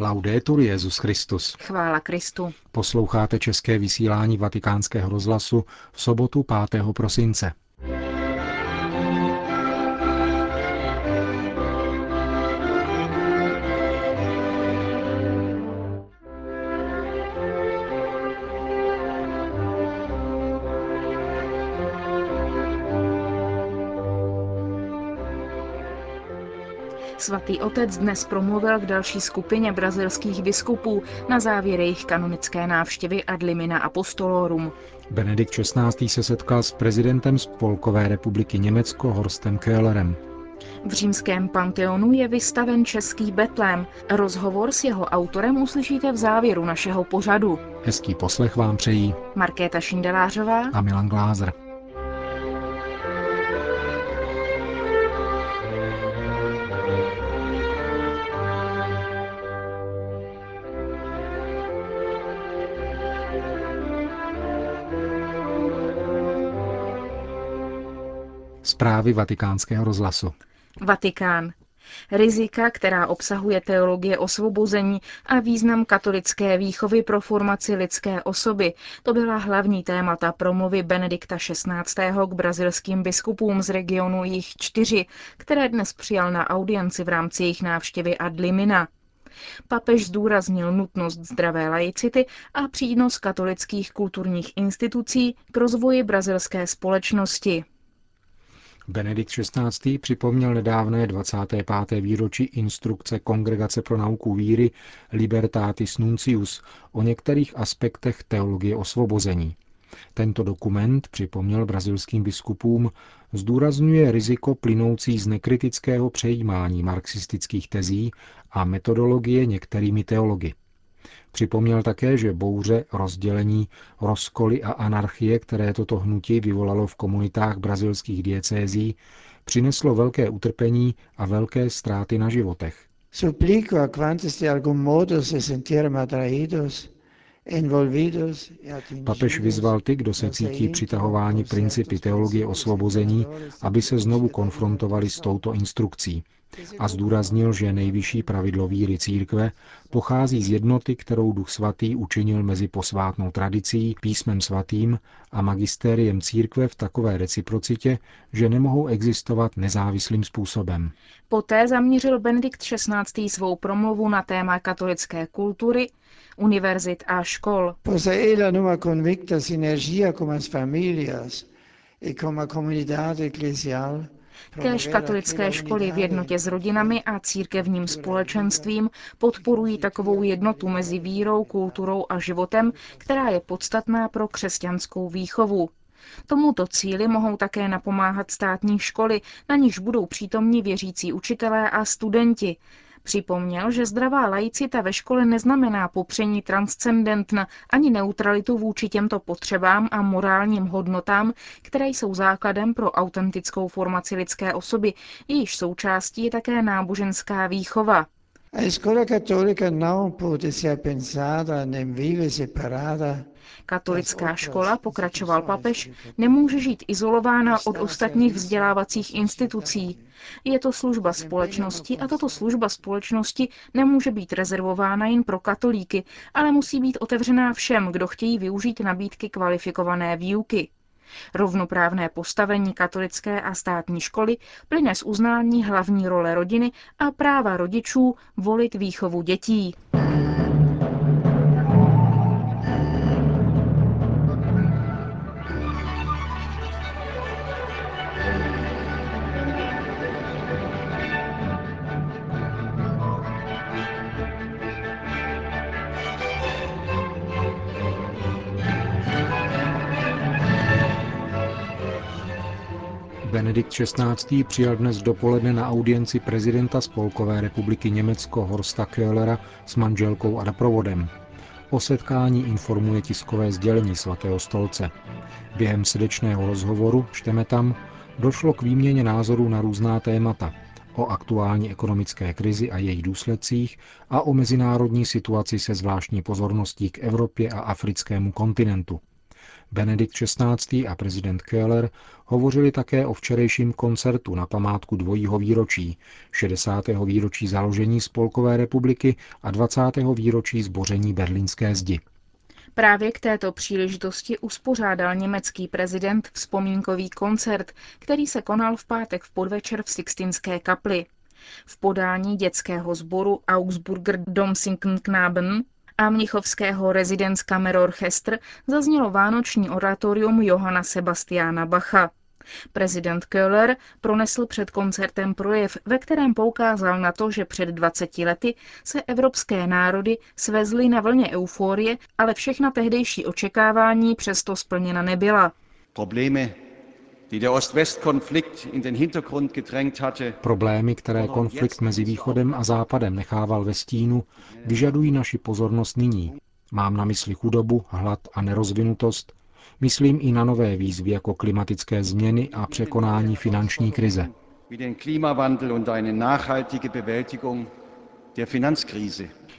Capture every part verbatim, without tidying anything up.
Laudetur Jesus Christus. Chvála Kristu. Posloucháte české vysílání Vatikánského rozhlasu v sobotu pátého prosince. Svatý otec dnes promluvil k další skupině brazilských biskupů na závěr jejich kanonické návštěvy Ad limina apostolorum. Benedikt šestnáctý se setkal s prezidentem Spolkové republiky Německo Horstem Köhlerem. V římském Panteonu je vystaven český Betlém. Rozhovor s jeho autorem uslyšíte v závěru našeho pořadu. Hezký poslech vám přejí Markéta Šindelářová a Milan Glázer. Zprávy Vatikánského rozhlasu. Vatikán. Rizika, která obsahuje teologie osvobození a význam katolické výchovy pro formaci lidské osoby, to byla hlavní témata promluvy Benedikta šestnáctého k brazilským biskupům z regionu jich čtyři, které dnes přijal na audienci v rámci jejich návštěvy Ad limina. Papež zdůraznil nutnost zdravé laicity a přínos katolických kulturních institucí k rozvoji brazilské společnosti. Benedikt šestnáctý připomněl nedávné dvacáté páté výročí instrukce Kongregace pro nauku víry Libertatis Nuncius o některých aspektech teologie osvobození. Tento dokument, připomněl brazilským biskupům, zdůrazňuje riziko plynoucí z nekritického přejímání marxistických tezí a metodologie některými teology. Připomněl také, že bouře, rozdělení, rozkoly a anarchie, které toto hnutí vyvolalo v komunitách brazilských diecézí, přineslo velké utrpení a velké ztráty na životech. Papež vyzval ty, kdo se cítí přitahováni principy teologie osvobození, aby se znovu konfrontovali s touto instrukcí. A zdůraznil, že nejvyšší pravidlo víry církve pochází z jednoty, kterou Duch Svatý učinil mezi posvátnou tradicí, písmem svatým a magistériem církve v takové reciprocitě, že nemohou existovat nezávislým způsobem. Poté zaměřil Benedikt šestnáctý svou promluvu na téma katolické kultury, univerzit a škol. Též katolické školy v jednotě s rodinami a církevním společenstvím podporují takovou jednotu mezi vírou, kulturou a životem, která je podstatná pro křesťanskou výchovu. Tomuto cíli mohou také napomáhat státní školy, na nichž budou přítomni věřící učitelé a studenti. Připomněl, že zdravá laicita ve škole neznamená popření transcendentna ani neutralitu vůči těmto potřebám a morálním hodnotám, které jsou základem pro autentickou formaci lidské osoby, jejíž součástí je také náboženská výchova. Katolická škola, pokračoval papež, nemůže žít izolována od ostatních vzdělávacích institucí. Je to služba společnosti a tato služba společnosti nemůže být rezervována jen pro katolíky, ale musí být otevřená všem, kdo chtějí využít nabídky kvalifikované výuky. Rovnoprávné postavení katolické a státní školy plyne z uznání hlavní role rodiny a práva rodičů volit výchovu dětí. Benedikt šestnáctý přijal dnes dopoledne na audienci prezidenta Spolkové republiky Německo Horsta Köhlera s manželkou a doprovodem. O setkání informuje tiskové sdělení Svatého stolce. Během srdečného rozhovoru, čteme tam, došlo k výměně názorů na různá témata, o aktuální ekonomické krizi a jejich důsledcích a o mezinárodní situaci se zvláštní pozorností k Evropě a africkému kontinentu. Benedikt šestnáctý a prezident Köhler hovořili také o včerejším koncertu na památku dvojího výročí, šedesátého výročí založení Spolkové republiky a dvacátého výročí zboření Berlínské zdi. Právě k této příležitosti uspořádal německý prezident vzpomínkový koncert, který se konal v pátek v podvečer v Sixtinské kapli. V podání dětského sboru Augsburger Domsenknaben a mnichovského Residenz Kammerorchester zaznělo vánoční oratorium Johanna Sebastiana Bacha. Prezident Köhler pronesl před koncertem projev, ve kterém poukázal na to, že před dvaceti lety se evropské národy svezly na vlně euforie, ale všechna tehdejší očekávání přesto splněna nebyla. Problémy, Problémy, které konflikt mezi východem a západem nechával ve stínu, vyžadují naši pozornost nyní. Mám na mysli chudobu, hlad a nerozvinutost. Myslím i na nové výzvy jako klimatické změny a překonání finanční krize.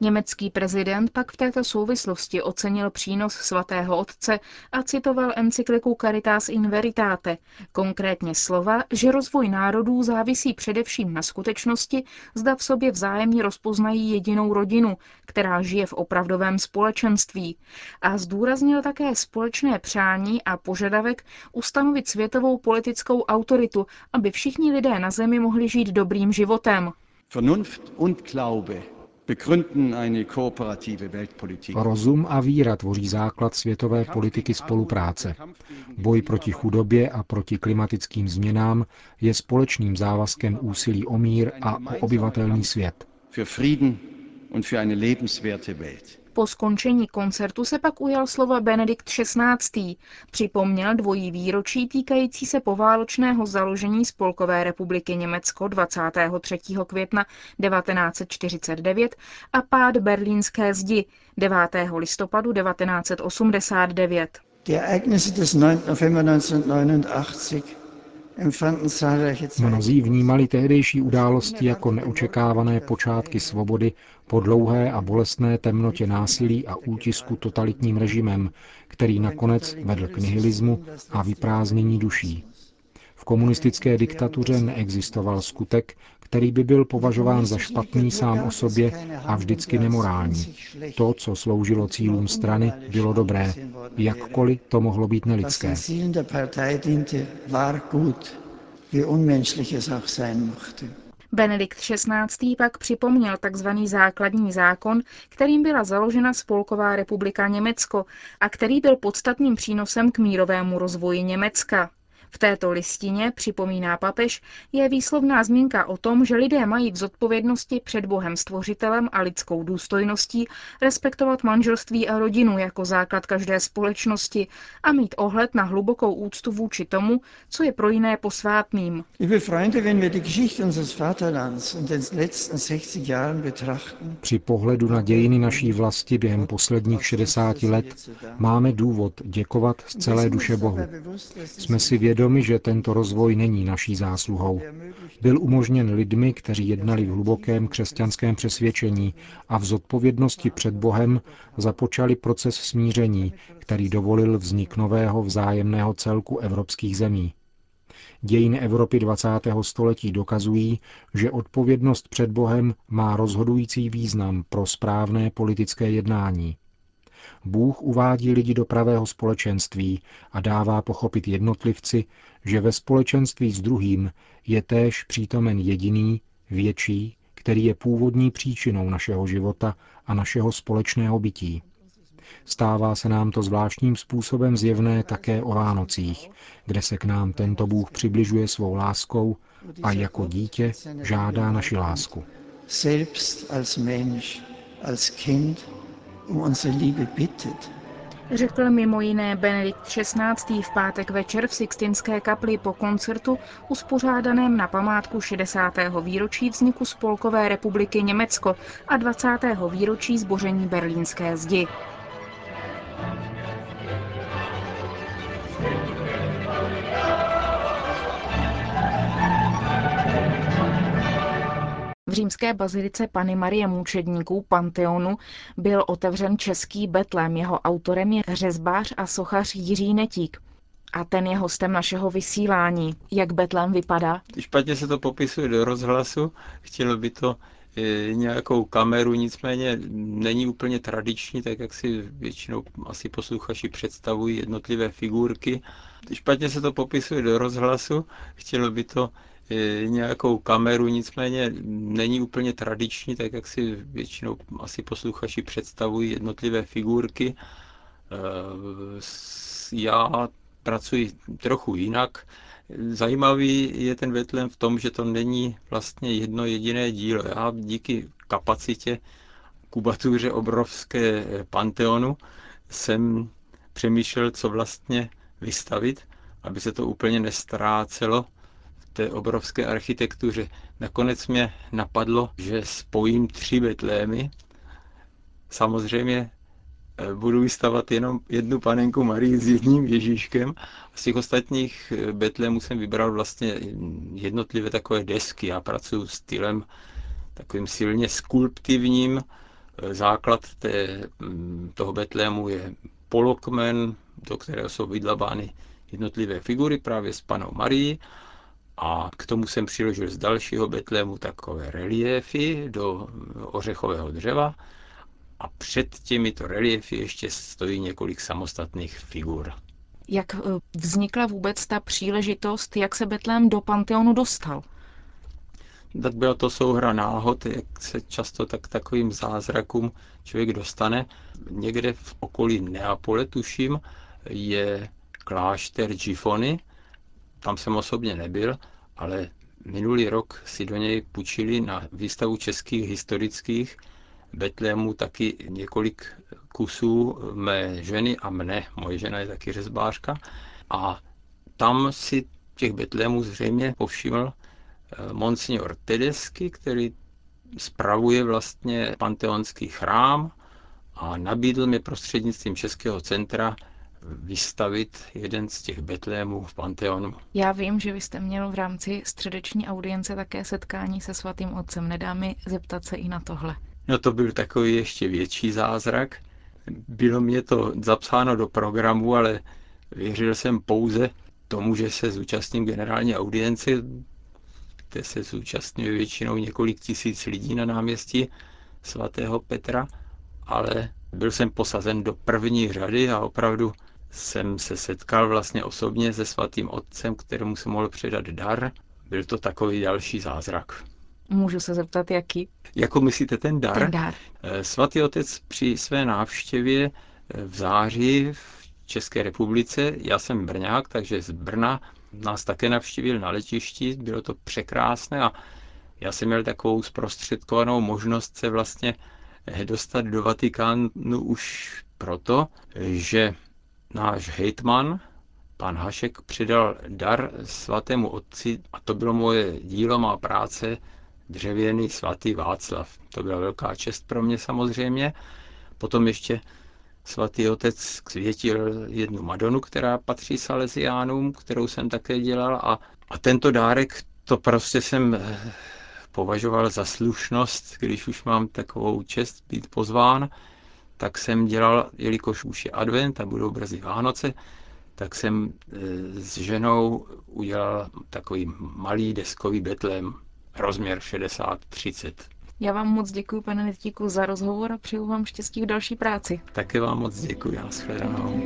Německý prezident pak v této souvislosti ocenil přínos svatého otce a citoval encykliku Caritas in Veritate, konkrétně slova, že rozvoj národů závisí především na skutečnosti, zda v sobě vzájemně rozpoznají jedinou rodinu, která žije v opravdovém společenství, a zdůraznil také společné přání a požadavek ustanovit světovou politickou autoritu, aby všichni lidé na zemi mohli žít dobrým životem. Vernunft und Glaube. Rozum a víra tvoří základ světové politiky spolupráce. Boj proti chudobě a proti klimatickým změnám je společným závazkem úsilí o mír a o obyvatelný svět. Po skončení koncertu se pak ujal slova Benedikt šestnáctý Připomněl dvojí výročí týkající se poválečného založení Spolkové republiky Německo dvacátého třetího května devatenáct set čtyřicet devět a pád Berlínské zdi devátého listopadu devatenáct set osmdesát devět. Mnozí vnímali tehdejší události jako neočekávané počátky svobody po dlouhé a bolestné temnotě násilí a útisku totalitním režimem, který nakonec vedl k nihilismu a vyprázdnění duší. V komunistické diktatuře neexistoval skutek, který by byl považován za špatný sám o sobě a vždycky nemorální. To, co sloužilo cílům strany, bylo dobré, jakkoliv to mohlo být nelidské. Benedikt šestnáctý pak připomněl tzv. Základní zákon, kterým byla založena Spolková republika Německo a který byl podstatným přínosem k mírovému rozvoji Německa. V této listině, připomíná papež, je výslovná zmínka o tom, že lidé mají v zodpovědnosti před Bohem Stvořitelem a lidskou důstojností respektovat manželství a rodinu jako základ každé společnosti a mít ohled na hlubokou úctu vůči tomu, co je pro jiné posvátným. Při pohledu na dějiny naší vlasti během posledních šedesáti let máme důvod děkovat z celé duše Bohu. Jsme si vědomi, že tento rozvoj není naší zásluhou. Byl umožněn lidmi, kteří jednali v hlubokém křesťanském přesvědčení a v zodpovědnosti před Bohem započali proces smíření, který dovolil vznik nového vzájemného celku evropských zemí. Dějiny Evropy dvacátého století dokazují, že odpovědnost před Bohem má rozhodující význam pro správné politické jednání. Bůh uvádí lidi do pravého společenství a dává pochopit jednotlivci, že ve společenství s druhým je též přítomen jediný, větší, který je původní příčinou našeho života a našeho společného bytí. Stává se nám to zvláštním způsobem zjevné také o Vánocích, kde se k nám tento Bůh přibližuje svou láskou a jako dítě žádá naši lásku. Selbst als Mensch, als Kind. Řekl mimo jiné Benedikt šestnáctý v pátek večer v Sixtinské kapli po koncertu uspořádaném na památku šedesátého výročí vzniku Spolkové republiky Německo a dvacátého výročí zboření Berlínské zdi. V římské bazilice Panny Marie Mučedníků Panteonu byl otevřen český betlém. Jeho autorem je řezbář a sochař Jiří Netík. A ten je hostem našeho vysílání. Jak betlém vypadá? Špatně se to popisuje do rozhlasu, chtělo by to nějakou kameru, nicméně není úplně tradiční, tak jak si většinou asi posluchači představují jednotlivé figurky. Špatně se to popisuje do rozhlasu, chtělo by to nějakou kameru, nicméně není úplně tradiční, tak jak si většinou asi posluchači představují jednotlivé figurky. Já pracuji trochu jinak. Zajímavý je ten betlém v tom, že to není vlastně jedno jediné dílo. Já díky kapacitě, kubatuře obrovské Panteonu jsem přemýšlel, co vlastně vystavit, aby se to úplně nestrácelo v té obrovské architektuře. Nakonec mě napadlo, že spojím tři betlémy. Samozřejmě budu vystavovat jenom jednu Panenku Marii s jedním Ježíškem. Z těch ostatních betlémů jsem vybral vlastně jednotlivé takové desky. Já pracuji stylem takovým silně skulptivním. Základ té, toho betlému je polokmen, do kterého jsou vydlabány jednotlivé figury právě s Pannou Marií. A k tomu jsem přiložil z dalšího betlému takové reliéfy do ořechového dřeva. A před těmito reliefy ještě stojí několik samostatných figur. Jak vznikla vůbec ta příležitost, jak se betlém do Panteonu dostal? Tak byla to souhra náhod, jak se často tak takovým zázrakům člověk dostane. Někde v okolí Neapole, tuším, je klášter Gifony. Tam jsem osobně nebyl, ale minulý rok si do něj půjčili na výstavu českých historických betlému taky několik kusů mé ženy a mne. Moje žena je taky řezbářka. A tam si těch betlémů zřejmě povšiml Monsignor Tedesky, který spravuje vlastně panteonský chrám a nabídl mi prostřednictvím Českého centra vystavit jeden z těch betlémů v Panteonu. Já vím, že vy jste měl v rámci středeční audience také setkání se svatým otcem. Nedá mi zeptat se i na tohle. No to byl takový ještě větší zázrak. Bylo mě to zapsáno do programu, ale věřil jsem pouze tomu, že se zúčastním generální audience, kde se zúčastňuje většinou několik tisíc lidí na náměstí svatého Petra, ale byl jsem posazen do první řady a opravdu jsem se setkal vlastně osobně se svatým otcem, kterému jsem mohl předat dar. Byl to takový další zázrak. Můžu se zeptat, jaký? Jako myslíte ten dar? Ten dar. Svatý otec při své návštěvě v září v České republice, já jsem Brňák, takže z Brna nás také navštívil na letišti, bylo to překrásné a já jsem měl takovou zprostředkovanou možnost se vlastně dostat do Vatikánu už proto, že náš hejtman, pan Hašek, předal dar svatému otci a to bylo moje dílo, má práce, dřevěný svatý Václav. To byla velká čest pro mě samozřejmě. Potom ještě svatý otec květil jednu Madonu, která patří Salesiánům, kterou jsem také dělal. A, a tento dárek, to prostě jsem považoval za slušnost, když už mám takovou čest být pozván, tak jsem dělal, jelikož už je advent a budou brzy Vánoce, tak jsem s ženou udělal takový malý deskový betlém. Rozměr šedesát třicet. Já vám moc děkuji, pane Netíku, za rozhovor a přeju vám štěstí v další práci. Také vám moc děkuji. Nashledanou.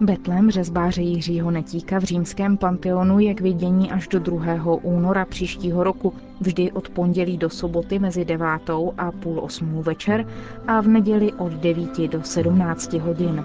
Betlém řezbáře Jiřího Netíka v římském Panteonu je k vidění až do druhého února příštího roku, vždy od pondělí do soboty mezi devátou a půl osmou večer a v neděli od devíti do sedmnácti hodin.